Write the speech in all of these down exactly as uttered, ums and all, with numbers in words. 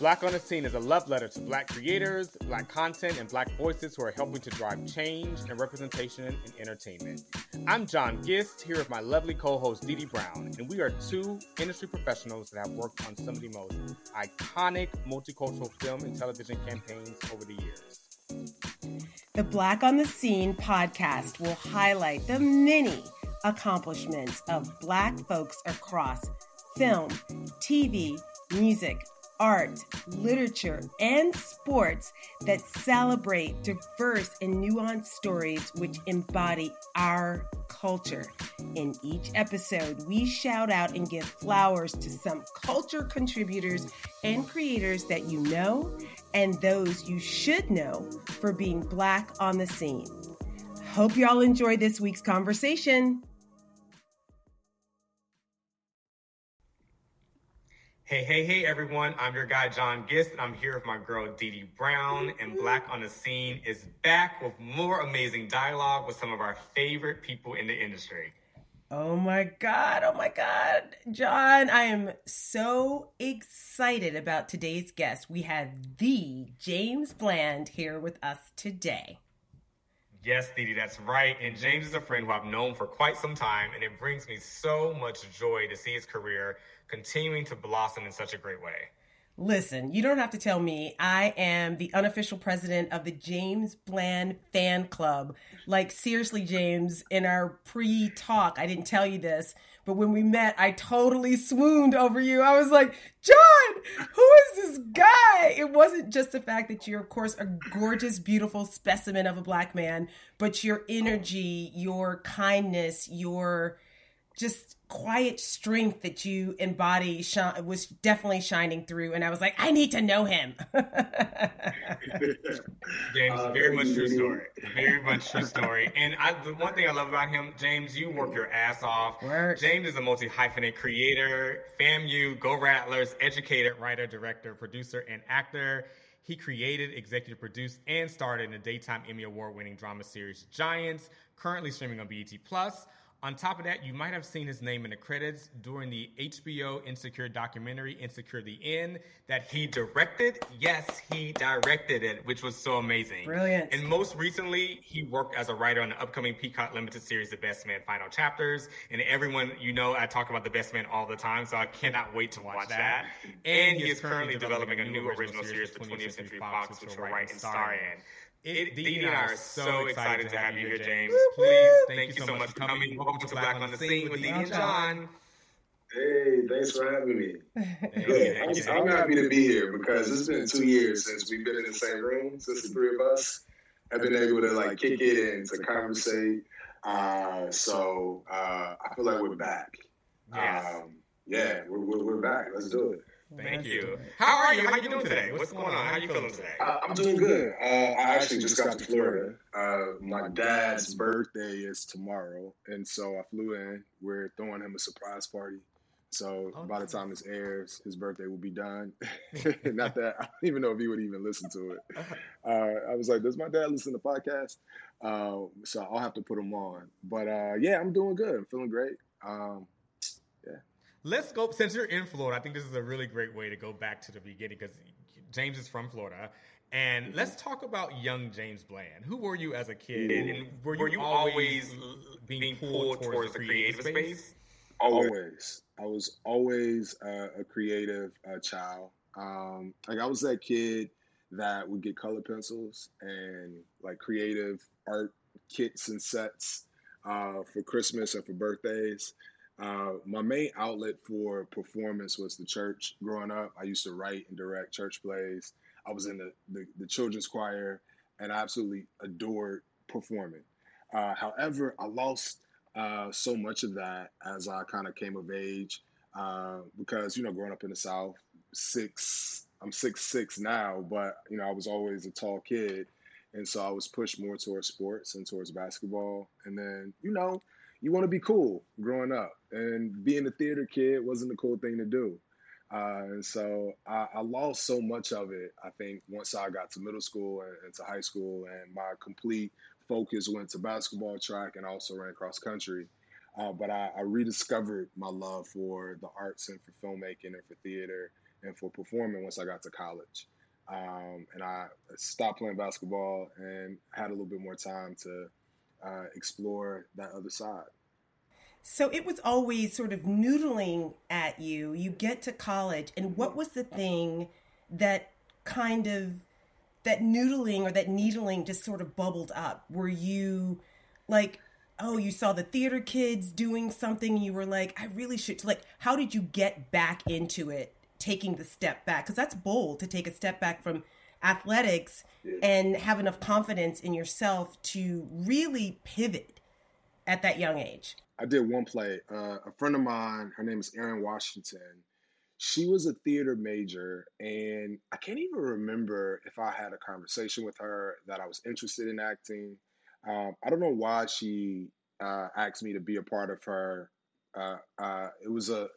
Black on the Scene is a love letter to Black creators, Black content, and Black voices who are helping to drive change and representation in entertainment. I'm John Gist, here with my lovely co-host Dee Dee Brown, and we are two industry professionals that have worked on some of the most iconic multicultural film and television campaigns over the years. The Black on the Scene podcast will highlight the many accomplishments of Black folks across film, T V, music, art, literature, and sports that celebrate diverse and nuanced stories which embody our culture. In each episode, we shout out and give flowers to some culture contributors and creators that you know and those you should know for being Black on the Scene. Hope y'all enjoy this week's conversation. Hey, hey, hey, everyone. I'm your guy, John Gist, and I'm here with my girl, Dee Dee Brown, and Black on the Scene is back with more amazing dialogue with some of our favorite people in the industry. Oh, my God. Oh, my God. John, I am so excited about today's guest. We have the James Bland here with us today. Yes, Dee Dee, that's right. And James is a friend who I've known for quite some time, and it brings me so much joy to see his career continuing to blossom in such a great way. Listen, you don't have to tell me. I am the unofficial president of the James Bland Fan Club. Like, seriously, James, in our pre-talk, I didn't tell you this, but when we met, I totally swooned over you. I was like, John, who is this guy? It wasn't just the fact that you're, of course, a gorgeous, beautiful specimen of a Black man, but your energy, your kindness, your just quiet strength that you embody sh- was definitely shining through. And I was like, I need to know him. James, uh, very much true story. Very much true story. And I, the one thing I love about him, James, you work your ass off. Work. James is a multi-hyphenate creator, FAMU, Go Rattlers, educated writer, director, producer, and actor. He created, executive produced, and starred in the daytime Emmy Award-winning drama series Giants, currently streaming on B E T plus. On top of that, you might have seen his name in the credits during the H B O Insecure documentary, Insecure the End, that he directed. Yes, he directed it, which was so amazing. Brilliant. And most recently, he worked as a writer on the upcoming Peacock limited series, The Best Man: Final Chapters. And everyone, you know, I talk about The Best Man all the time, so I cannot wait to watch, watch that. that. And, and he, he is currently developing, developing a new original, original series for twentieth Century Fox, which will write and star in. It, Dee Dee and I are so excited to have you here, James. Please, thank you so much for coming. Welcome to Black on the Scene with Dee Dee and John. Hey, thanks for having me. Look, I'm, I'm happy to be here because it's been two years since we've been in the same room, since the three of us have been able to like kick it and to conversate. Uh, so uh, I feel like we're back. Yes. Um, yeah, we're, we're, we're back. Let's do it. Thank you. How are you? How are you doing today? What's going on? How are you feeling today? I'm doing good. Uh, I actually just got to Florida. Uh, my dad's birthday is tomorrow, and so I flew in. We're throwing him a surprise party. So okay. By the time this airs, his birthday will be done. Not that I don't even know if he would even listen to it. Uh, I was like, does my dad listen to podcasts? Uh, so I'll have to put him on. But uh, yeah, I'm doing good. I'm feeling great. Um, Let's go, since you're in Florida, I think this is a really great way to go back to the beginning because James is from Florida. And mm-hmm. Let's talk about young James Bland. Who were you as a kid? Mm-hmm. And were you, were you always, always being, being pulled, pulled towards, towards the creative, creative space? space? Always. I was always uh, a creative uh, child. Um, like I was that kid that would get color pencils and like creative art kits and sets uh, for Christmas and for birthdays. Uh, my main outlet for performance was the church. Growing up, I used to write and direct church plays. I was in the, the, the children's choir, and I absolutely adored performing. Uh, however, I lost uh, so much of that as I kind of came of age uh, because, you know, growing up in the South, six, I'm six six now, but, you know, I was always a tall kid. And so I was pushed more towards sports and towards basketball. And then, you know, you want to be cool growing up, and being a theater kid wasn't a cool thing to do. Uh, and so I, I lost so much of it, I think, once I got to middle school and, and to high school, and my complete focus went to basketball, track, and also ran cross country. Uh, but I, I rediscovered my love for the arts and for filmmaking and for theater and for performing once I got to college. Um, and I stopped playing basketball and had a little bit more time to uh, explore that other side. So it was always sort of noodling at you. You get to college, and what was the thing that kind of, that noodling or that needling just sort of bubbled up? Were you like, oh, you saw the theater kids doing something, you were like, I really should, like, how did you get back into it, taking the step back? Because that's bold, to take a step back from athletics and have enough confidence in yourself to really pivot at that young age. I did one play. Uh, a friend of mine, her name is Erin Washington. She was a theater major, and I can't even remember if I had a conversation with her that I was interested in acting. Um, I don't know why she uh, asked me to be a part of her. Uh, uh, it was a,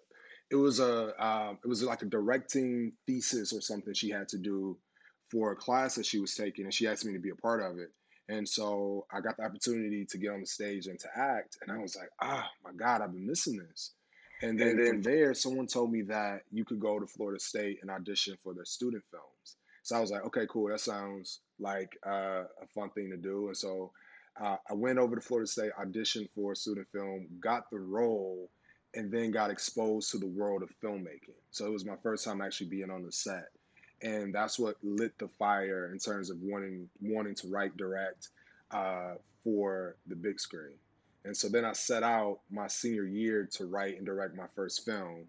it was a, uh, it was like a directing thesis or something she had to do for a class that she was taking, and she asked me to be a part of it. And so I got the opportunity to get on the stage and to act. And I was like, ah, oh, my God, I've been missing this. And then, and then from there, someone told me that you could go to Florida State and audition for their student films. So I was like, okay, cool. That sounds like uh, a fun thing to do. And so uh, I went over to Florida State, auditioned for a student film, got the role, and then got exposed to the world of filmmaking. So it was my first time actually being on the set. And that's what lit the fire in terms of wanting wanting to write, direct uh, for the big screen. And so then I set out my senior year to write and direct my first film.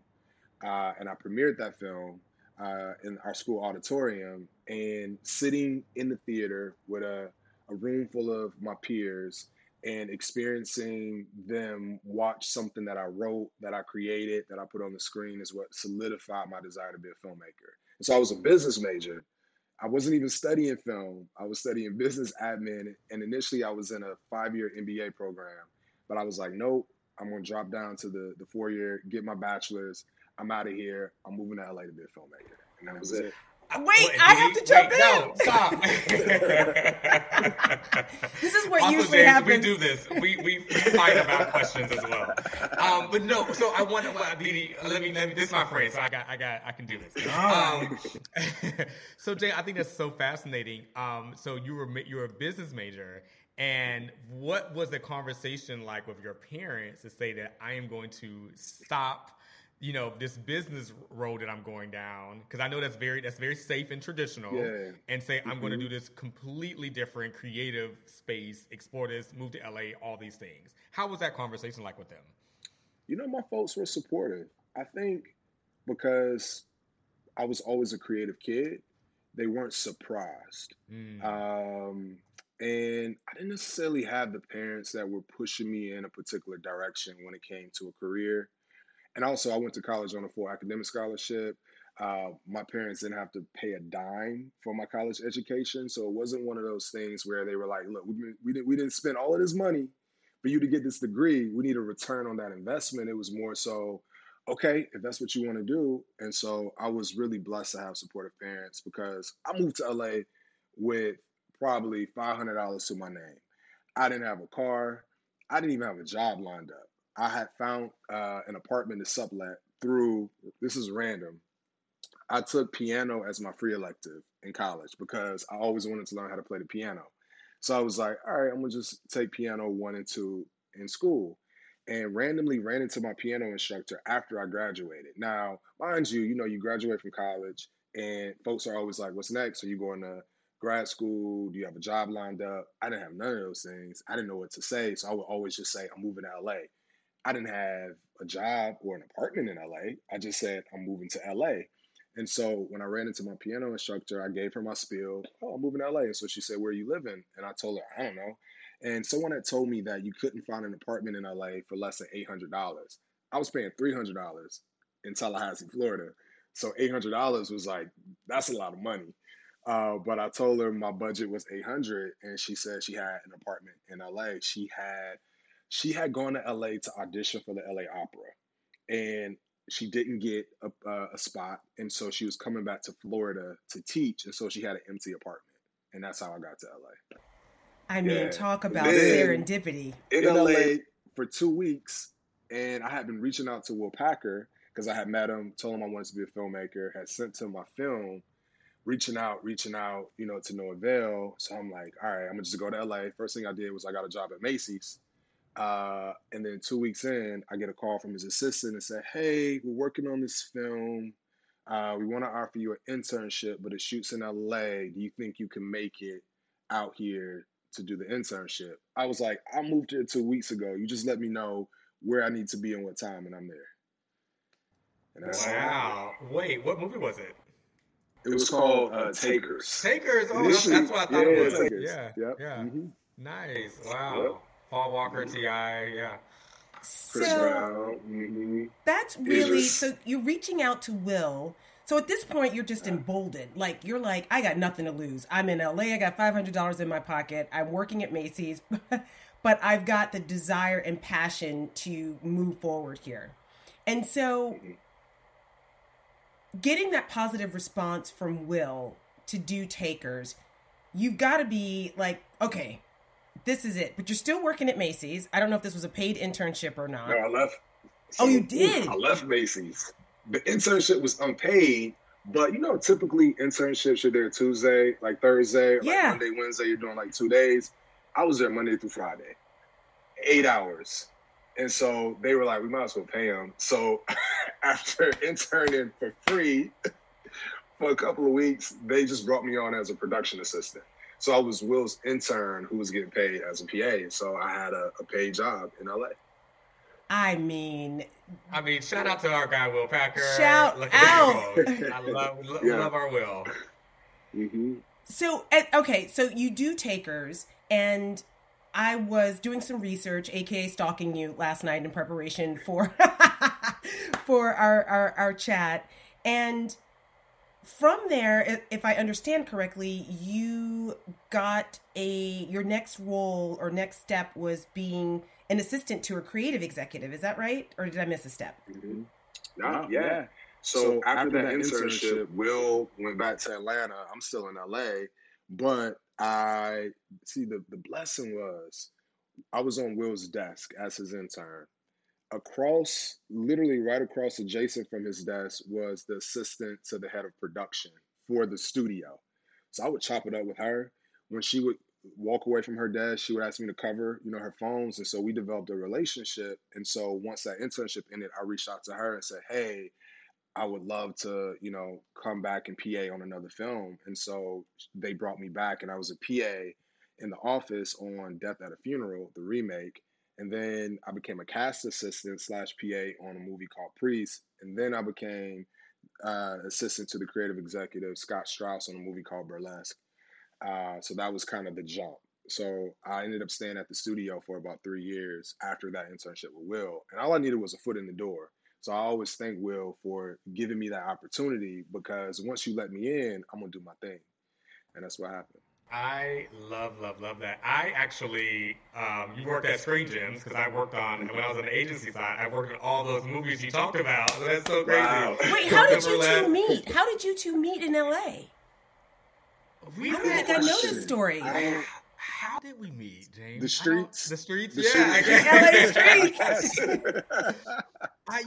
Uh, and I premiered that film uh, in our school auditorium, and sitting in the theater with a, a room full of my peers and experiencing them watch something that I wrote, that I created, that I put on the screen is what solidified my desire to be a filmmaker. And so I was a business major. I wasn't even studying film. I was studying business admin. And initially I was in a five-year M B A program, but I was like, nope, I'm going to drop down to the, the four-year, get my bachelor's. I'm out of here. I'm moving to L A to be a filmmaker. And that was it. Wait, wait I have to jump wait, in. No, stop. This is what also usually James, happens. We do this. We we fight about questions as well. Um, but no, so I want to Dee Dee, let me let me this is my phrase. So I got I got I can do this. Um, so Jay, I think that's so fascinating. Um, so you were you were a business major, and what was the conversation like with your parents to say that I am going to stop, you know, this business road that I'm going down, because I know that's very that's very safe and traditional, yeah. and say, I'm mm-hmm. going to do this completely different creative space, explore this, move to L A, all these things. How was that conversation like with them? You know, my folks were supportive. I think because I was always a creative kid, they weren't surprised. Mm. Um, and I didn't necessarily have the parents that were pushing me in a particular direction when it came to a career. And also, I went to college on a full academic scholarship. Uh, my parents didn't have to pay a dime for my college education. So it wasn't one of those things where they were like, look, we, we, didn't, we didn't spend all of this money for you to get this degree. We need a return on that investment. It was more so, okay, if that's what you want to do. And so I was really blessed to have supportive parents, because I moved to L A with probably five hundred dollars to my name. I didn't have a car. I didn't even have a job lined up. I had found uh, an apartment to sublet through, this is random, I took piano as my free elective in college because I always wanted to learn how to play the piano. So I was like, all right, I'm gonna just take piano one and two in school, and randomly ran into my piano instructor after I graduated. Now, mind you, you know, you graduate from college and folks are always like, what's next? Are you going to grad school? Do you have a job lined up? I didn't have none of those things. I didn't know what to say. So I would always just say, I'm moving to L A. I didn't have a job or an apartment in L A. I just said, I'm moving to L A. And so when I ran into my piano instructor, I gave her my spiel. Oh, I'm moving to L A. And so she said, where are you living? And I told her, I don't know. And someone had told me that you couldn't find an apartment in L A for less than eight hundred dollars. I was paying three hundred dollars in Tallahassee, Florida. So eight hundred dollars was like, that's a lot of money. Uh, but I told her my budget was eight hundred dollars. And she said she had an apartment in L A. She had She had gone to L A to audition for the L A Opera, and she didn't get a, uh, a spot. And so she was coming back to Florida to teach. And so she had an empty apartment. And that's how I got to L A. I mean, yeah. Talk about then, serendipity. In, in L A, L A for two weeks. And I had been reaching out to Will Packer because I had met him, told him I wanted to be a filmmaker, had sent him my film, reaching out, reaching out, you know, to no avail. So I'm like, all right, I'm going to just go to L A. First thing I did was I got a job at Macy's. Uh, and then two weeks in, I get a call from his assistant and said, hey, we're working on this film. Uh, we want to offer you an internship, but it shoots in L A. Do you think you can make it out here to do the internship? I was like, I moved here two weeks ago. You just let me know where I need to be and what time, and I'm there. And that's wow. Wait, what movie was it? It was, it was called uh, Takers. Takers. Oh, initially, that's what I thought yeah, it was. Takers. Yeah. Yep. Yeah. Mm-hmm. Nice. Wow. Yep. Paul Walker, mm-hmm. T I, yeah. Chris so Brown. Mm-hmm. That's really, just, so you're reaching out to Will. So at this point, you're just emboldened. Like, you're like, I got nothing to lose. I'm in L A. I got five hundred dollars in my pocket. I'm working at Macy's. But I've got the desire and passion to move forward here. And so getting that positive response from Will to do Takers, you've got to be like, okay, this is it. But you're still working at Macy's. I don't know if this was a paid internship or not. No, I left. So, oh, you did? I left Macy's. The internship was unpaid, but, you know, typically internships, you're there Tuesday, like Thursday, or yeah. like Monday, Wednesday, you're doing like two days. I was there Monday through Friday, eight hours. And so they were like, we might as well pay them. So after interning for free for a couple of weeks, they just brought me on as a production assistant. So I was Will's intern who was getting paid as a P A. So I had a, a paid job in L A. I mean, I mean, shout out to our guy, Will Packer. Shout Look out. I love, lo- yeah. love our Will. Mm-hmm. So, okay, so you do Takers, and I was doing some research, A K A stalking you last night in preparation for, for our, our, our chat. And from there, if I understand correctly, you got a, your next role or next step was being an assistant to a creative executive. Is that right? Or did I miss a step? Mm-hmm. Nah, yeah. yeah. So, so after, after that internship, internship, Will went back to Atlanta. I'm still in L A, but I see the, the blessing was I was on Will's desk as his intern. Across, literally right across adjacent from his desk was the assistant to the head of production for the studio. So I would chop it up with her. When she would walk away from her desk, she would ask me to cover, you know, her phones. And so we developed a relationship. And so once that internship ended, I reached out to her and said, hey, I would love to, you know, come back and P A on another film. And so they brought me back, and I was a P A in the office on Death at a Funeral, the remake. And then I became a cast assistant slash P A on a movie called Priest. And then I became uh, assistant to the creative executive, Scott Strauss, on a movie called Burlesque. Uh, so that was kind of the jump. So I ended up staying at the studio for about three years after that internship with Will. And all I needed was a foot in the door. So I always thank Will for giving me that opportunity, because once you let me in, I'm going to do my thing. And that's what happened. I love, love, love that. I actually um, worked at Screen Gems, because I worked on, when I was on the agency side, I worked on all those movies you talked about. So that's so crazy. Wow. Wait, how did you two meet? How did you two meet in L A? We I don't think I know this story. I, How did we meet, James? The streets. The streets? The yeah, streets. I guess. L A streets. uh,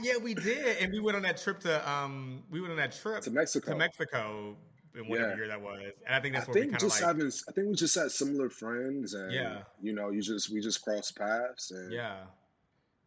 yeah, we did. And we went on that trip to um we went on that trip to Mexico. To Mexico in whatever yeah. year that was. And I think that's what we kind of like. Having, I think we just had similar friends, and yeah. you know, you just we just crossed paths, and yeah.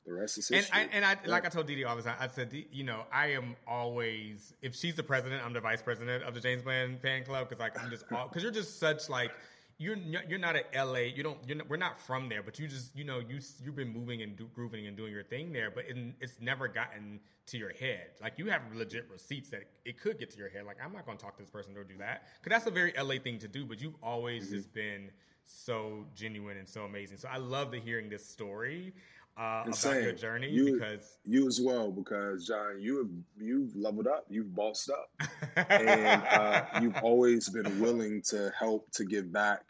the rest is history. And I, and I yeah. like I told Dee Dee all the time, I said, you know, I am always, if she's the president, I'm the vice president of the James Bland fan club, because like I'm just all, because you're just such like You're you're not at L A. You don't. You're not, we're not from there. But you just you know you you've been moving and do, grooving and doing your thing there. But it, it's never gotten to your head. Like you have legit receipts that it could get to your head. Like I'm not gonna talk to this person or do that, because that's a very L A thing to do. But you've always mm-hmm. just been so genuine and so amazing. So I love the hearing this story uh, about saying, your journey you, because you as well. Because John, you have, you've leveled up. You've bossed up. and uh, you've always been willing to help, to give back,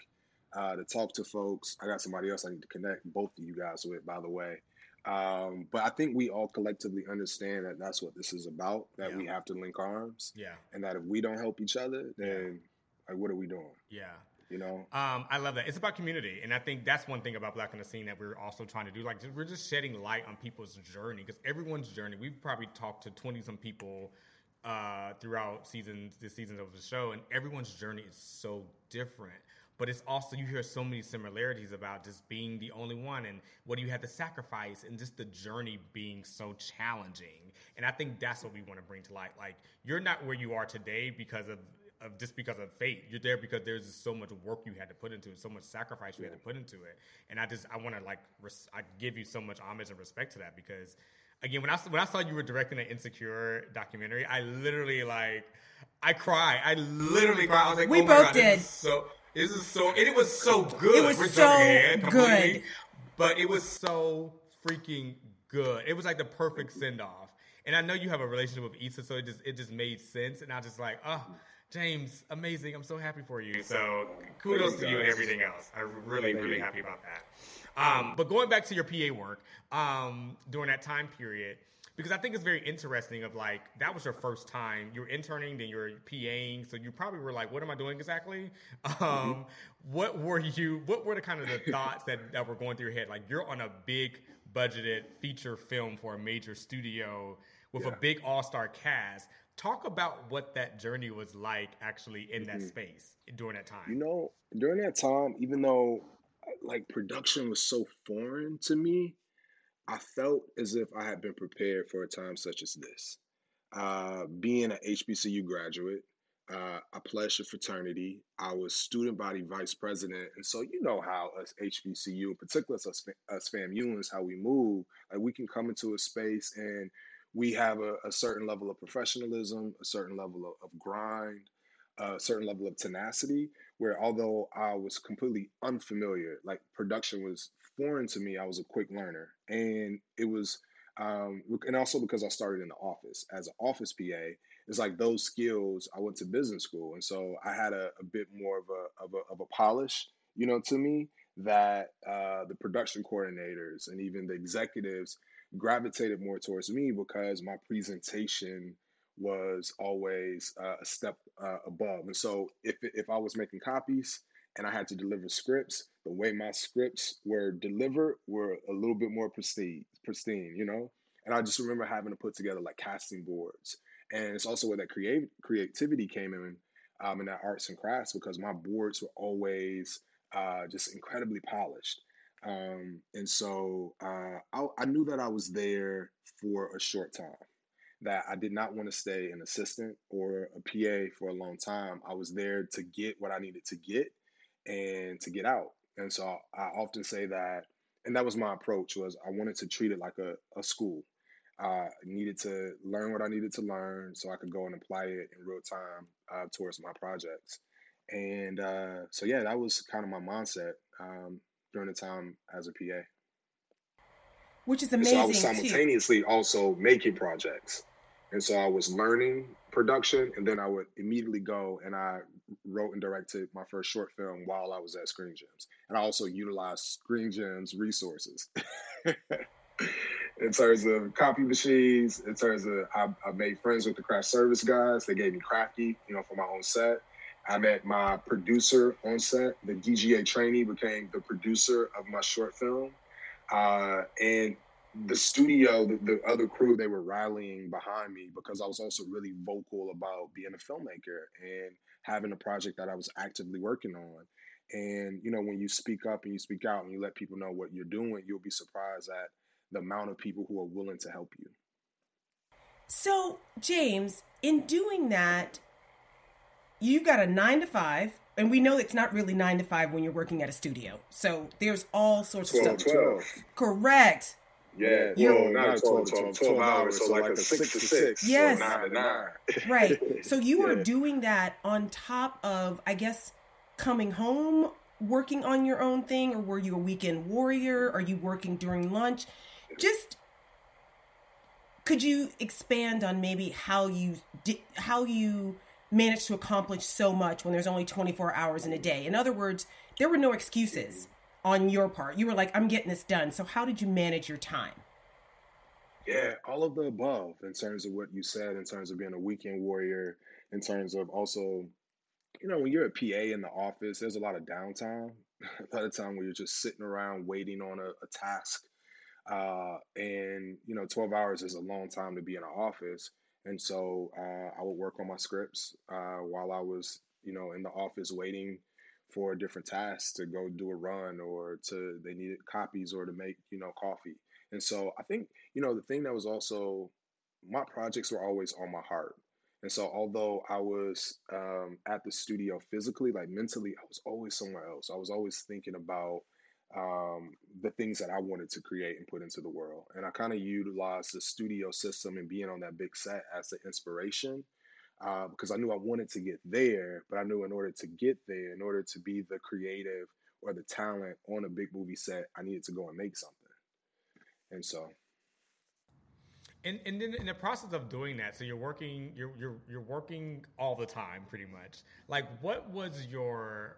uh, to talk to folks. I got somebody else I need to connect both of you guys with, by the way. Um, but I think we all collectively understand that that's what this is about, that yeah. we have to link arms. Yeah. And that if we don't help each other, then yeah. like, what are we doing? Yeah. you know? Um, I love that. It's about community. And I think that's one thing about Black on the Scene that we're also trying to do. Like, we're just shedding light on people's journey, because everyone's journey. We've probably talked to twenty-some people uh, throughout seasons, the seasons of the show, and everyone's journey is so different. But it's also, you hear so many similarities about just being the only one and what do you have to sacrifice and just the journey being so challenging. And I think that's what we want to bring to light. Like, you're not where you are today because of, of just because of fate. You're there because there's just so much work you had to put into it, so much sacrifice you yeah. had to put into it. And I just, I want to like, res- I give you so much homage and respect to that, because again, when I, when I saw you were directing an Insecure documentary, I literally like, I cried. I literally cried. I was like, we oh my both God, did. This is so... This is so, and it was so good. It was We're so good. But it was so freaking good. It was like the perfect send-off. And I know you have a relationship with Issa, so it just it just made sense. And I was just like, oh, James, amazing. I'm so happy for you. So kudos to you and everything else. I'm really, really happy about that. Um, but going back to your P A work um, during that time period, because I think it's very interesting of like, that was your first time. You were interning, then you were PAing. So you probably were like, what am I doing exactly? Um, mm-hmm. What were you, what were the kind of the thoughts that, that were going through your head? Like, you're on a big budgeted feature film for a major studio with yeah. a big all-star cast. Talk about what that journey was like actually in mm-hmm. that space during that time. You know, during that time, even though like production was so foreign to me, I felt as if I had been prepared for a time such as this. Uh, being an H B C U graduate, uh, I pledged a fraternity. I was student body vice president. And so you know how us H B C U, in particular us, us FAMUans, how we move. Like, we can come into a space and we have a, a certain level of professionalism, a certain level of, of grind, a certain level of tenacity, where although I was completely unfamiliar, like production was foreign to me, I was a quick learner. And it was, um, and also because I started in the office as an office P A, it's like those skills, I went to business school. And so I had a, a bit more of a, of a, of a polish, you know, to me that uh, the production coordinators and even the executives gravitated more towards me because my presentation was always uh, a step uh, above. And so if if I was making copies and I had to deliver scripts, the way my scripts were delivered were a little bit more pristine, pristine, you know? And I just remember having to put together like casting boards. And it's also where that creative creativity came in, um, in that arts and crafts, because my boards were always uh, just incredibly polished. Um, and so uh, I, I knew that I was there for a short time, that I did not want to stay an assistant or a P A for a long time. I was there to get what I needed to get and to get out. And so I often say that, and that was my approach, was I wanted to treat it like a, a school. I needed to learn what I needed to learn so I could go and apply it in real time uh, towards my projects. And uh, so, yeah, that was kind of my mindset um, during the time as a P A. Which is amazing. And so I was simultaneously too. also making projects. And so I was learning production, and then I would immediately go and I wrote and directed my first short film while I was at Screen Gems. And I also utilized Screen Gems resources in terms of copy machines, in terms of I, I made friends with the craft service guys. They gave me Crafty, you know, for my own set. I met my producer on set. The D G A trainee became the producer of my short film. Uh, and the studio, the, the other crew, they were rallying behind me because I was also really vocal about being a filmmaker and having a project that I was actively working on. And, you know, when you speak up and you speak out and you let people know what you're doing, you'll be surprised at the amount of people who are willing to help you. So, James, in doing that, you've got a nine to five. And we know it's not really nine to five when you're working at a studio. So there's all sorts twelve, of stuff. twelve. Correct. Yeah, no, not twelve, twelve, twelve, twelve hours, so like a six to six, yes. or nine to nine. Right. So you yeah. are doing that on top of, I guess, coming home, working on your own thing, or were you a weekend warrior? Are you working during lunch? Just, could you expand on maybe how you did, how you managed to accomplish so much when there's only twenty-four hours in a day? In other words, there were no excuses on your part. You were like, I'm getting this done. So how did you manage your time? Yeah, all of the above in terms of what you said, in terms of being a weekend warrior, in terms of also you know, when you're a P A in the office, there's a lot of downtime. A lot of time where you're just sitting around waiting on a, a task. Uh, and, you know, twelve hours is a long time to be in an office. And so uh, I would work on my scripts uh, while I was, you know, in the office waiting for a different task to go do a run, or to, they needed copies, or to make, you know, coffee. And so I think, you know, the thing that was also, my projects were always on my heart. And so although I was um, at the studio physically, like mentally, I was always somewhere else. I was always thinking about um, the things that I wanted to create and put into the world. And I kind of utilized the studio system and being on that big set as the inspiration, uh, because I knew I wanted to get there, but I knew in order to get there, in order to be the creative or the talent on a big movie set, I needed to go and make something. And so... And and then in the process of doing that, so you're working, you're you're you're working all the time, pretty much. Like, what was your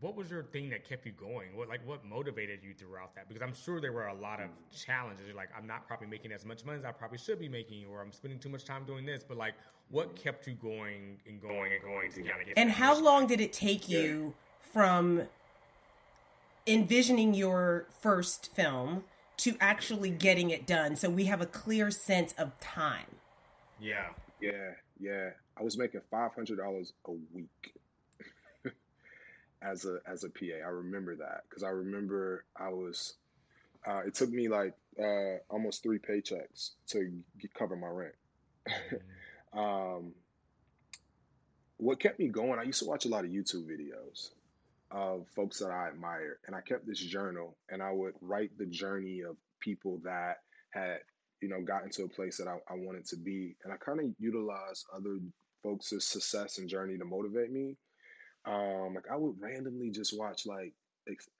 what was your thing that kept you going? What like what motivated you throughout that? Because I'm sure there were a lot of challenges. You're like, I'm not probably making as much money as I probably should be making, or I'm spending too much time doing this. But like, what kept you going and going and going to kind of get? And how long did it take you from envisioning your first film to actually getting it done, so we have a clear sense of time? Yeah, yeah, yeah. I was making five hundred dollars a week as a as a P A. I remember that because I remember I was. Uh, it took me like uh, almost three paychecks to get, cover my rent. um, what kept me going? I used to watch a lot of YouTube videos of folks that I admire. And I kept this journal, and I would write the journey of people that had, you know, gotten to a place that I, I wanted to be. And I kind of utilized other folks' success and journey to motivate me. Um, like I would randomly just watch like,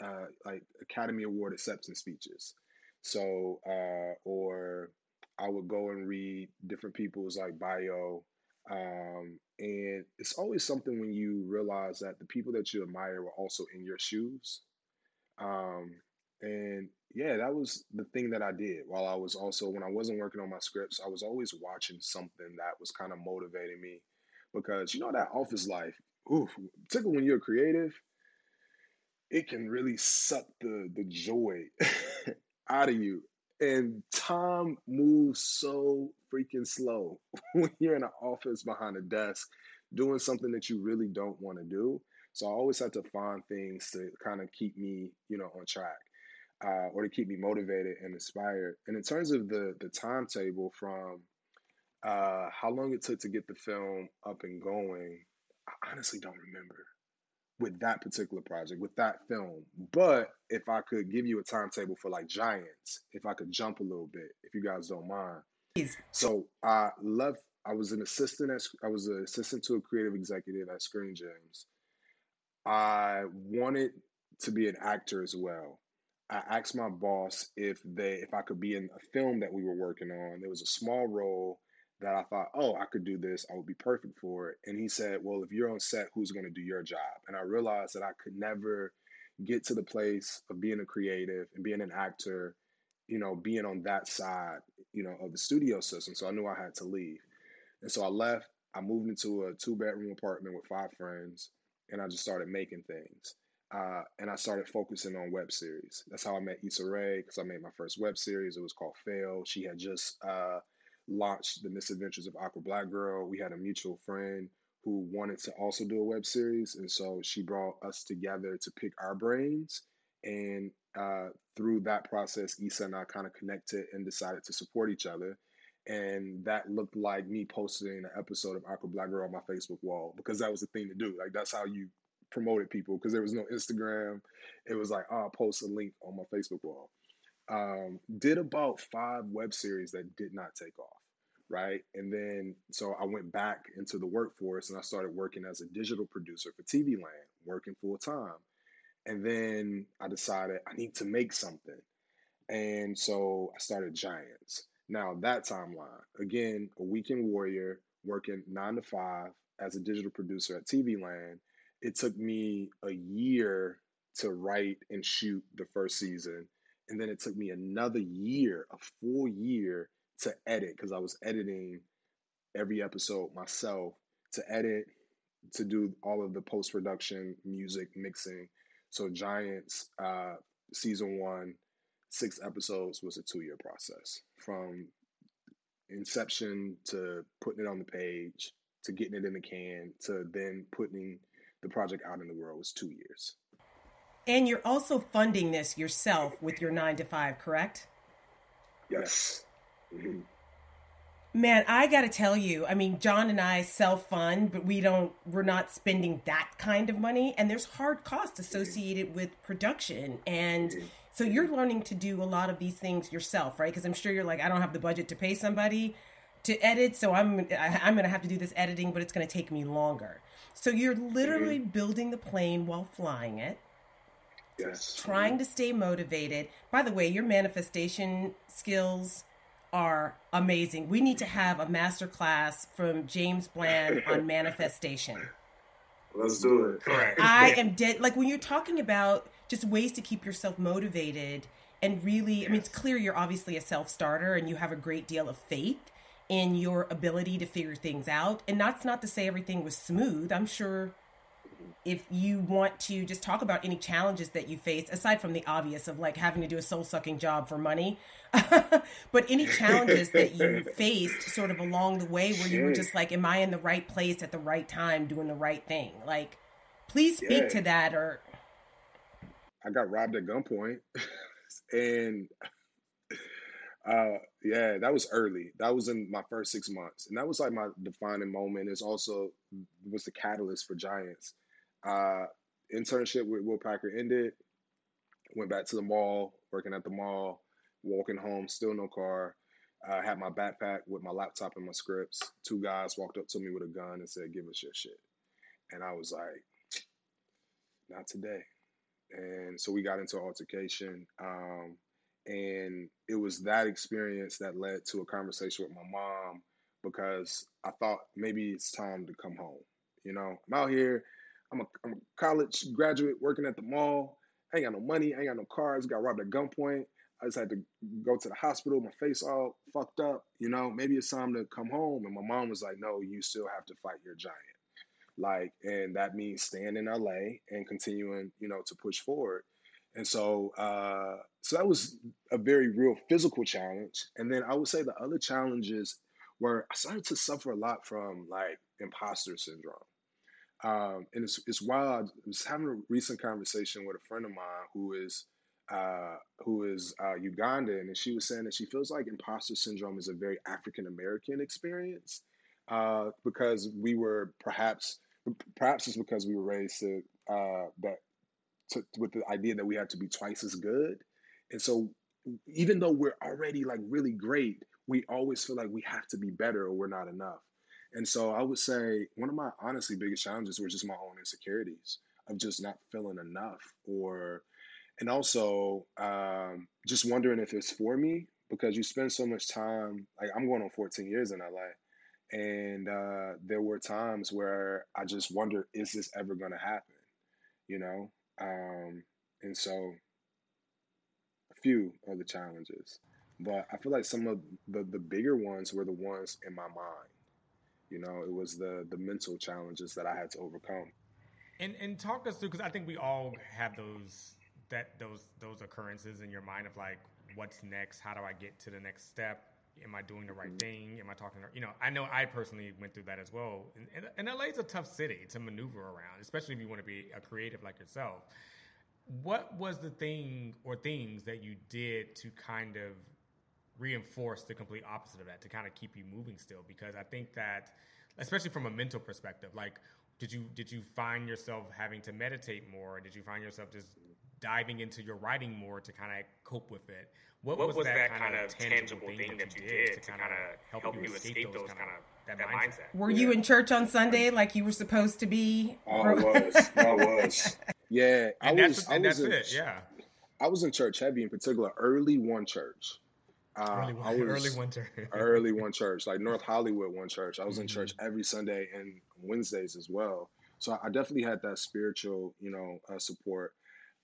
uh, like Academy Award acceptance speeches. So, uh, or I would go and read different people's like bio. Um, and it's always something when you realize that the people that you admire were also in your shoes. Um, and yeah, that was the thing that I did while I was also, when I wasn't working on my scripts, I was always watching something that was kind of motivating me, because you know, that office life, ooh, particularly when you're creative, it can really suck the, the joy out of you. And time moves so freaking slow when you're in an office behind a desk doing something that you really don't want to do. So I always had to find things to kind of keep me, you know, on track, uh, or to keep me motivated and inspired. And in terms of the the timetable from uh, how long it took to get the film up and going, I honestly don't remember with that particular project, with that film. But if I could give you a timetable for like Giants, if I could jump a little bit, if you guys don't mind. Please. So I left, I was an assistant, at, I was an assistant to a creative executive at Screen Gems. I wanted to be an actor as well. I asked my boss if they, if I could be in a film that we were working on. There was a small role that I thought, oh, I could do this. I would be perfect for it. And he said, well, if you're on set, who's going to do your job? And I realized that I could never get to the place of being a creative and being an actor, you know, being on that side, you know, of the studio system. So I knew I had to leave. And so I left. I moved into a two bedroom apartment with five friends, and I just started making things. Uh, and I started focusing on web series. That's how I met Issa Rae, because I made my first web series. It was called Fail. She had just uh, launched the Misadventures of Aqua Black Girl. We had a mutual friend who wanted to also do a web series. And so she brought us together to pick our brains. And uh, through that process, Issa and I kind of connected and decided to support each other. And that looked like me posting an episode of Aqua Black Girl on my Facebook wall, because that was the thing to do. Like, that's how you promoted people, because there was no Instagram. It was like, oh, I'll post a link on my Facebook wall. Um, did about five web series that did not take off, right? And then, so I went back into the workforce, and I started working as a digital producer for T V Land, working full time. And then I decided I need to make something. And so I started Giants. Now that timeline, again, a weekend warrior working nine to five as a digital producer at T V Land. It took me a year to write and shoot the first season. And then it took me another year, a full year, to edit, because I was editing every episode myself, to edit, to do all of the post-production, music, mixing. So Giants, uh, season one, six episodes, was a two-year process. From inception to putting it on the page, to getting it in the can, to then putting the project out in the world was two years. And you're also funding this yourself with your nine to five, correct? Yes. Mm-hmm. Man, I got to tell you, I mean, John and I self-fund, but we don't, we're not spending that kind of money. And there's hard costs associated with production. And so you're learning to do a lot of these things yourself, right? Because I'm sure you're like, I don't have the budget to pay somebody to edit. So I'm, I'm going to have to do this editing, but it's going to take me longer. So you're literally mm-hmm. building the plane while flying it. Yes. Trying to stay motivated. By the way, your manifestation skills are amazing. We need to have a masterclass from James Bland on manifestation. Let's do it. Correct. I am dead. Like when you're talking about just ways to keep yourself motivated and really, yes. I mean, it's clear you're obviously a self-starter and you have a great deal of faith in your ability to figure things out. And that's not to say everything was smooth. I'm sure if you want to just talk about any challenges that you face, aside from the obvious of like having to do a soul-sucking job for money, but any challenges that you faced sort of along the way where Shit. you were just like, am I in the right place at the right time doing the right thing? Like, please speak yeah. to that. Or I got robbed at gunpoint and uh, yeah, that was early. That was in my first six months. And that was like my defining moment. It's also was the catalyst for Giants. Uh, internship with Will Packer ended, went back to the mall, working at the mall, walking home, still no car. I uh, had my backpack with my laptop and my scripts. Two guys walked up to me with a gun and said, give us your shit. And I was like, not today. And so we got into an altercation. Um, and it was that experience that led to a conversation with my mom because I thought maybe it's time to come home. You know, I'm out here. I'm a, I'm a college graduate working at the mall. I ain't got no money. I ain't got no cars. Got robbed at gunpoint. I just had to go to the hospital. My face all fucked up. You know, maybe it's time to come home. And my mom was like, no, you still have to fight your giant. Like, and that means staying in L A and continuing, you know, to push forward. And so, uh, so that was a very real physical challenge. And then I would say the other challenges were I started to suffer a lot from like imposter syndrome. Um, and it's, it's wild. I was having a recent conversation with a friend of mine who is uh, who is uh, Ugandan, and she was saying that she feels like imposter syndrome is a very African-American experience uh, because we were perhaps, perhaps it's because we were raised to, uh, that, to, with the idea that we have to be twice as good. And so even though we're already like really great, we always feel like we have to be better or we're not enough. And so I would say one of my honestly biggest challenges were just my own insecurities of just not feeling enough or, and also um, just wondering if it's for me because you spend so much time, like I'm going on fourteen years in L A and uh, there were times where I just wondered, is this ever going to happen? You know? Um, and so a few are the challenges, but I feel like some of the, the bigger ones were the ones in my mind. You know, it was the the mental challenges that I had to overcome. And and talk us through, because I think we all have those that those those occurrences in your mind of like, what's next? How do I get to the next step? Am I doing the right mm-hmm. thing? Am I talking to, you know, I know I personally went through that as well. And, and L A is a tough city to maneuver around, especially if you want to be a creative like yourself. What was the thing or things that you did to kind of reinforce the complete opposite of that, to kind of keep you moving still? Because I think that, especially from a mental perspective, like, did you did you find yourself having to meditate more? Did you find yourself just diving into your writing more to kind of cope with it? What, what was, was that, that kind of tangible, tangible thing, thing that you did, did to kind of help you escape those kind of that mindset? Were yeah. you in church on Sunday like you were supposed to be? Oh, I was. I was. Yeah. I and was, that's, I and was that's in, it, yeah. I was in church heavy, in particular, early one church. Uh, early, one, I was early one church. early one church, like North Hollywood one church. I was in mm-hmm. church every Sunday and Wednesdays as well. So I definitely had that spiritual, you know, uh, support.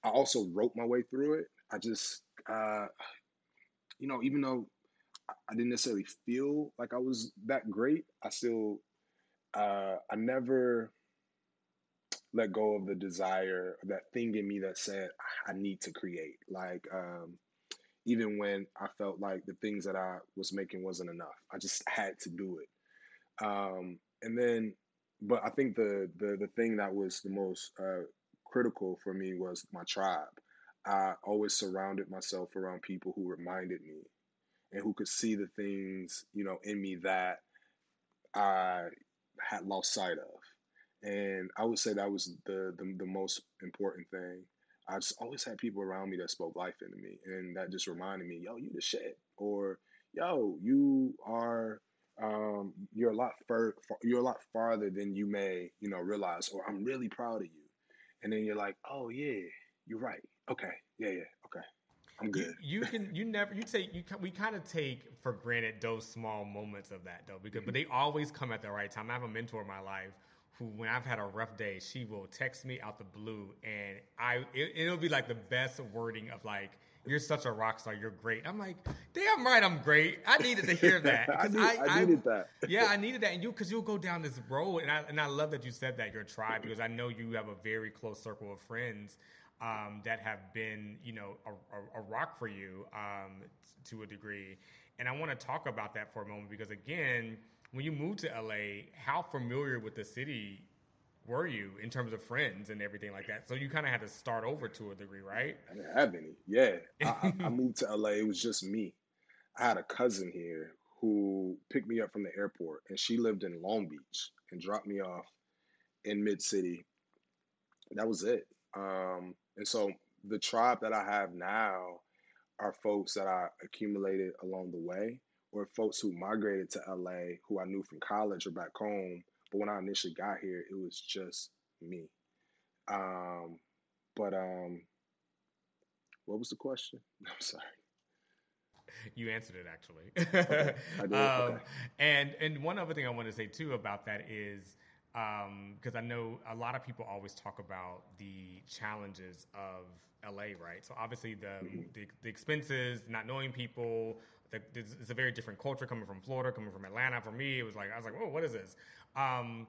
I also wrote my way through it. I just, uh, you know, even though I didn't necessarily feel like I was that great, I still, uh, I never let go of the desire, that thing in me that said, I need to create. Like, um, even when I felt like the things that I was making wasn't enough, I just had to do it. Um, and then, but I think the, the, the thing that was the most uh, critical for me was my tribe. I always surrounded myself around people who reminded me and who could see the things, you know, in me that I had lost sight of. And I would say that was the, the, the most important thing. I just always had people around me that spoke life into me, and that just reminded me, yo, you the shit, or yo, you are, um, you're a lot fur, you're a lot farther than you may, you know, realize, or I'm really proud of you. And then you're like, oh yeah, you're right. Okay, yeah, yeah, okay, I'm good. You, you can, you never, you take, you we kind of take for granted those small moments of that though, because mm-hmm. but they always come at the right time. I have a mentor in my life who, when I've had a rough day, she will text me out the blue, and I it, it'll be like the best wording of like, you're such a rock star, you're great. I'm like, damn right I'm great. I needed to hear that. I, need, I, I needed I, that. Yeah, I needed that. And you, because you'll go down this road, and I and I love that you said that, your tribe, because I know you have a very close circle of friends um, that have been, you know, a, a, a rock for you um, to a degree. And I want to talk about that for a moment, because again, when you moved to L A, how familiar with the city were you in terms of friends and everything like that? So you kind of had to start over to a degree, right? I didn't have any. Yeah. I, I moved to L A. It was just me. I had a cousin here who picked me up from the airport, and she lived in Long Beach and dropped me off in mid-city. That was it. Um, and so the tribe that I have now are folks that I accumulated along the way, or folks who migrated to L A who I knew from college or back home. But when I initially got here, it was just me. Um, but um, what was the question? I'm sorry. You answered it, actually. Okay, I did. um, okay. And and one other thing I want to say, too, about that is, because um, I know a lot of people always talk about the challenges of L A, right? So obviously the, mm-hmm. the, the expenses, not knowing people, the, it's a very different culture coming from Florida, coming from Atlanta. For me, it was like, I was like, whoa, what is this? Um,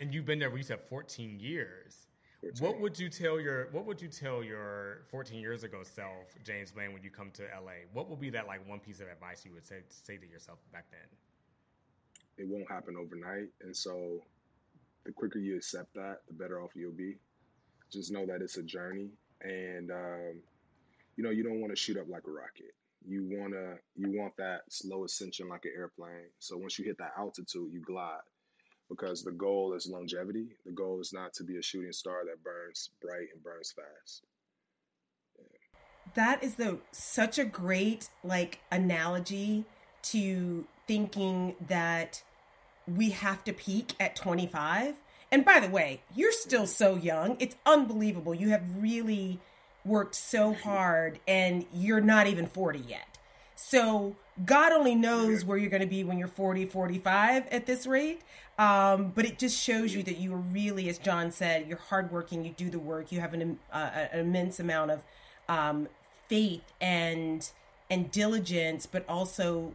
and you've been there, you said fourteen years. fourteen. What would you tell your, what would you tell your fourteen years ago self, James Bland, when you come to L A? What would be that like one piece of advice you would say, say to yourself back then? It won't happen overnight. And so the quicker you accept that, the better off you'll be. Just know that it's a journey. And, um, you know, you don't want to shoot up like a rocket. You want to, you want that slow ascension like an airplane. So once you hit that altitude, you glide, because the goal is longevity. The goal is not to be a shooting star that burns bright and burns fast. Yeah. That is the, such a great like analogy to thinking that we have to peak at twenty-five. And by the way, you're still so young. It's unbelievable. You have really worked so hard, and you're not even forty yet. So God only knows where you're going to be when you're forty, forty-five at this rate. Um, but it just shows you that you are really, as John said, you're hardworking, you do the work, you have an, uh, an immense amount of um, faith and and diligence, but also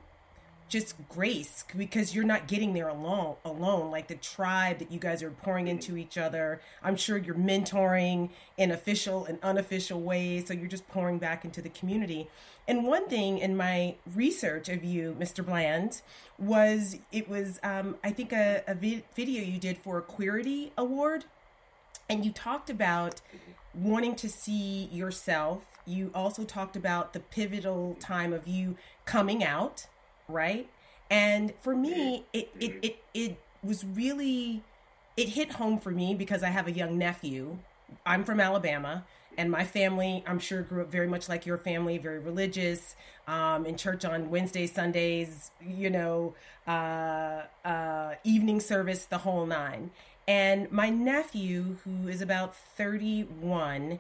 just grace, because you're not getting there alone, alone, like the tribe that you guys are pouring into each other. I'm sure you're mentoring in official and unofficial ways. So you're just pouring back into the community. And one thing in my research of you, Mister Bland, was it was, um, I think a, a vi- video you did for a Queerity Award. And you talked about wanting to see yourself. You also talked about the pivotal time of you coming out. Right. And for me, it, it, it, it was really, it hit home for me, because I have a young nephew. I'm from Alabama, and my family, I'm sure, grew up very much like your family, very religious, um, in church on Wednesdays, Sundays, you know, uh, uh, evening service, the whole nine. And my nephew, who is about thirty-one,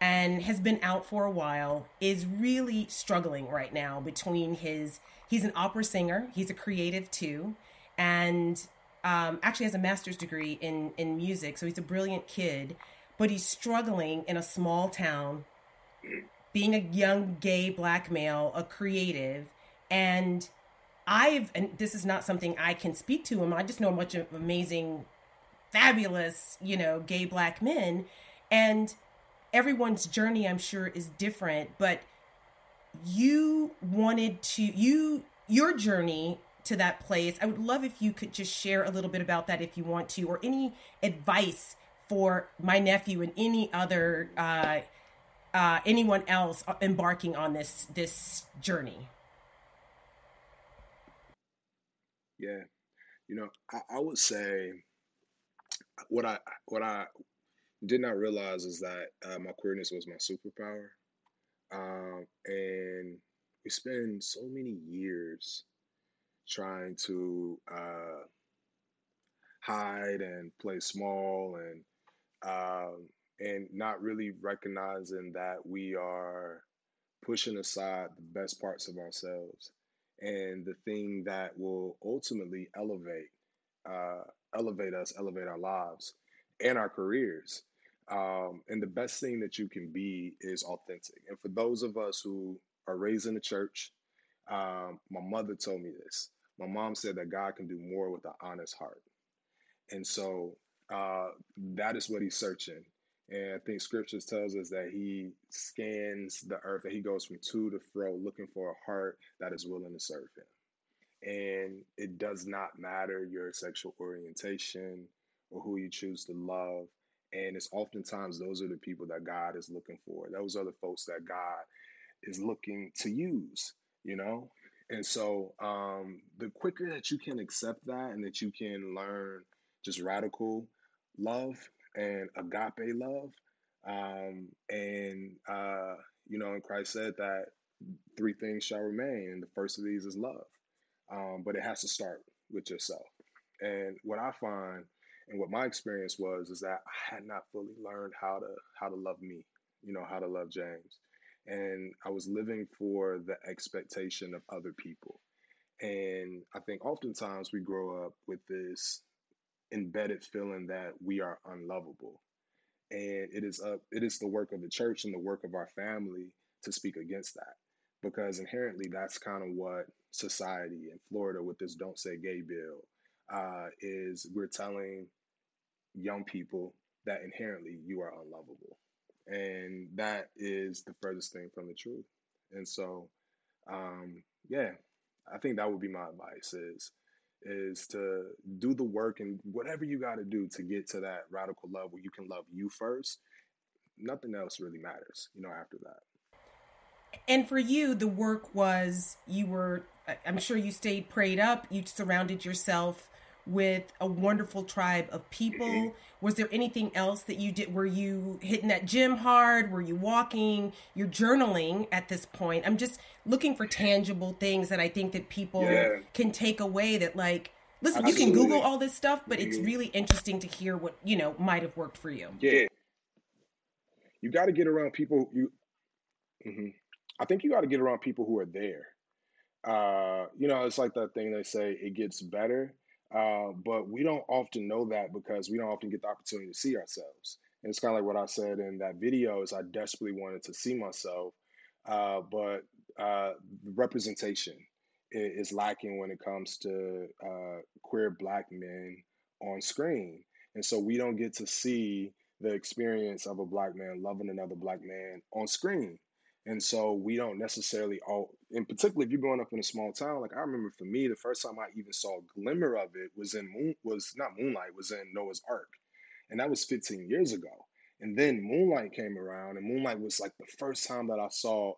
and has been out for a while, is really struggling right now between his, he's an opera singer, he's a creative too, and um, actually has a master's degree in, in music, so he's a brilliant kid, but he's struggling in a small town, being a young gay black male, a creative, and I've, and this is not something I can speak to him, I just know much of amazing fabulous, you know, gay Black men. And everyone's journey, I'm sure, is different, but you wanted to, you, your journey to that place. I would love if you could just share a little bit about that if you want to, or any advice for my nephew and any other, uh, uh, anyone else embarking on this, this journey. Yeah. You know, I, I would say what I, what I, did not realize is that uh, my queerness was my superpower. Um, and we spend so many years trying to uh, hide and play small and um, and not really recognizing that we are pushing aside the best parts of ourselves and the thing that will ultimately elevate, uh, elevate us, elevate our lives and our careers. Um, and the best thing that you can be is authentic. And for those of us who are raised in the church, um, my mother told me this. My mom said that God can do more with an honest heart. And so uh, that is what he's searching. And I think scriptures tells us that he scans the earth, that he goes from to to fro looking for a heart that is willing to serve him. And it does not matter your sexual orientation or who you choose to love. And it's oftentimes those are the people that God is looking for. Those are the folks that God is looking to use, you know? And so um, the quicker that you can accept that and that you can learn just radical love and agape love. Um, and, uh, you know, and Christ said that three things shall remain. And the first of these is love. Um, but it has to start with yourself. And what I find And what my experience was is that I had not fully learned how to how to love me, you know, how to love James. And I was living for the expectation of other people. And I think oftentimes we grow up with this embedded feeling that we are unlovable. And it is up it is the work of the church and the work of our family to speak against that, because inherently that's kind of what society in Florida with this Don't Say Gay bill uh, is. We're telling young people that inherently you are unlovable. And that is the furthest thing from the truth. And so, um, yeah, I think that would be my advice is, is to do the work and whatever you got to do to get to that radical love where you can love you first. Nothing else really matters, you know, after that. And for you, the work was, you were, I'm sure you stayed prayed up. You surrounded yourself with a wonderful tribe of people. Mm-hmm. Was there anything else that you did? Were you hitting that gym hard? Were you walking? You're journaling at this point. I'm just looking for tangible things that I think that people yeah. can take away that, like, listen, Absolutely. You can Google all this stuff, but mm-hmm. it's really interesting to hear what, you know, might have worked for you. Yeah. You got to get around people. You, mm-hmm. I think you got to get around people who are there. Uh, you know, it's like that thing they say, it gets better. Uh, but we don't often know that because we don't often get the opportunity to see ourselves. And it's kind of like what I said in that video is I desperately wanted to see myself, uh, but uh, representation is lacking when it comes to uh, queer Black men on screen. And so we don't get to see the experience of a Black man loving another Black man on screen. And so we don't necessarily all, and particularly if you're growing up in a small town, like I remember for me, the first time I even saw a glimmer of it was in, Moon, was not Moonlight, was in Noah's Ark. And that was fifteen years ago. And then Moonlight came around, and Moonlight was like the first time that I saw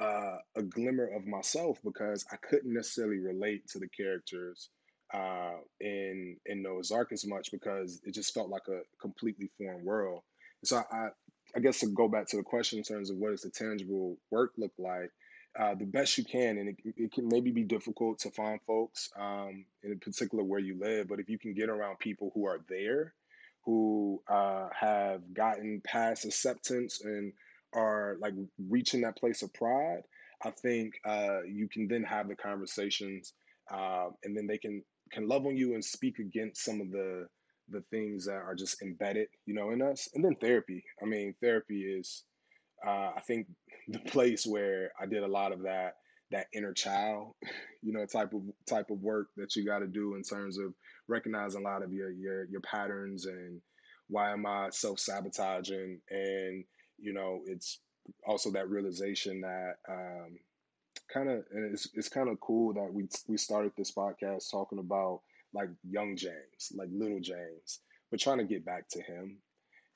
uh, a glimmer of myself because I couldn't necessarily relate to the characters uh, in, in Noah's Ark as much because it just felt like a completely foreign world. And so I, I I guess to go back to the question in terms of what does the tangible work look like, uh, the best you can, and it, it can maybe be difficult to find folks um, in particular where you live, but if you can get around people who are there, who uh, have gotten past acceptance and are like reaching that place of pride, I think uh, you can then have the conversations uh, and then they can, can love on you and speak against some of the the things that are just embedded, you know, in us. And then therapy. I mean, therapy is, uh, I think, the place where I did a lot of that that inner child, you know, type of type of work that you got to do in terms of recognizing a lot of your your your patterns and why am I self-sabotaging? And, you know, it's also that realization that um, kind of, and it's it's kind of cool that we we started this podcast talking about like young James, like little James, but trying to get back to him.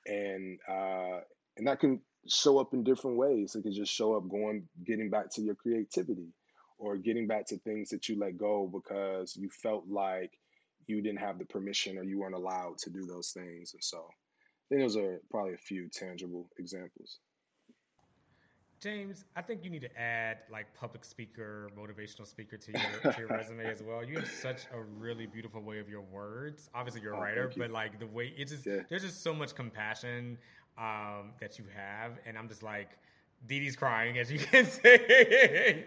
And uh, and that can show up in different ways. It can just show up going, getting back to your creativity or getting back to things that you let go because you felt like you didn't have the permission or you weren't allowed to do those things. And so I think those are probably a few tangible examples. James, I think you need to add like public speaker, motivational speaker to your, to your resume as well. You have such a really beautiful way of your words. Obviously you're a oh, writer, you. But like the way it's just, yeah. There's just so much compassion um, that you have. And I'm just like, Dee Dee's crying, as you can see.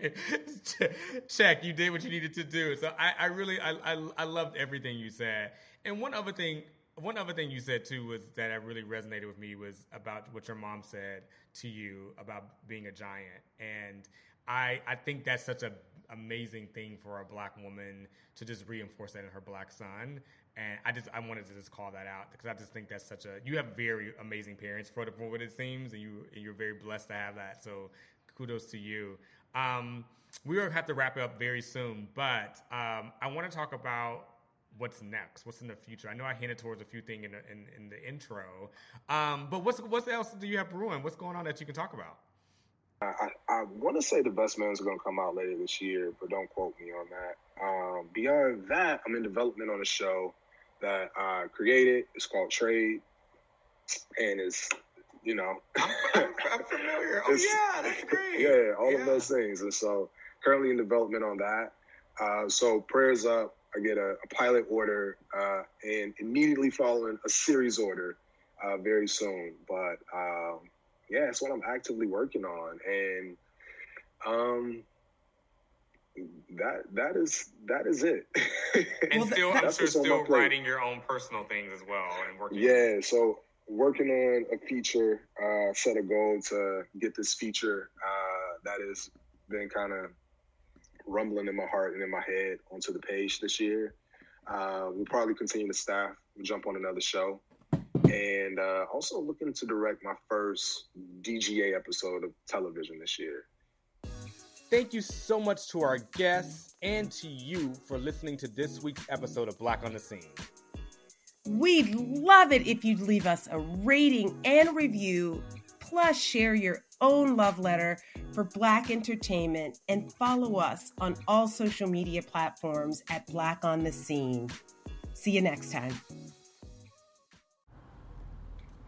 Check, you did what you needed to do. So I, I really, I, I, I loved everything you said. And one other thing, one other thing you said too was that I really resonated with me was about what your mom said to you about being a giant. And I, I think that's such an amazing thing for a black woman to just reinforce that in her black son. And I just I wanted to just call that out because I just think that's such a you have very amazing parents for, the, for what it seems, and you and you're very blessed to have that. So kudos to you. Um, we will have to wrap it up very soon, but um, I want to talk about what's next, what's in the future. I know I hinted towards a few things in the, in, in the intro, um, but what's what else do you have brewing? What's going on that you can talk about? I, I want to say The Best Man's going to come out later this year, but don't quote me on that. Um, beyond that, I'm in development on a show that I created. It's called Trade, and it's, you know, I'm, I'm familiar. Oh yeah, that's great. Yeah, all yeah. of those things. And so, currently in development on that. Uh, so prayers up. I get a, a pilot order, uh, and immediately following a series order, uh, very soon. But um, yeah, it's what I'm actively working on, and um. That that is that is it. And still, I'm sure, still writing your own personal things as well and working. Yeah, so working on a feature, uh, set a goal to get this feature uh, that has been kind of rumbling in my heart and in my head onto the page this year. Uh, we'll probably continue to staff, we'll jump on another show, and uh, also looking to direct my first D G A episode of television this year. Thank you so much to our guests and to you for listening to this week's episode of Black on the Scene. We'd love it if you'd leave us a rating and review, plus share your own love letter for Black entertainment, and follow us on all social media platforms at Black on the Scene. See you next time.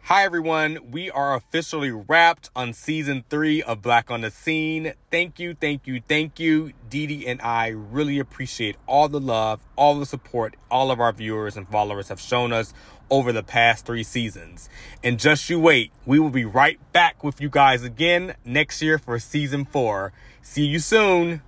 Hi, everyone. We are officially wrapped on season three of Black on the Scene. Thank you, thank you, thank you. Dee Dee and I really appreciate all the love, all the support all of our viewers and followers have shown us over the past three seasons. And just you wait, we will be right back with you guys again next year for season four. See you soon.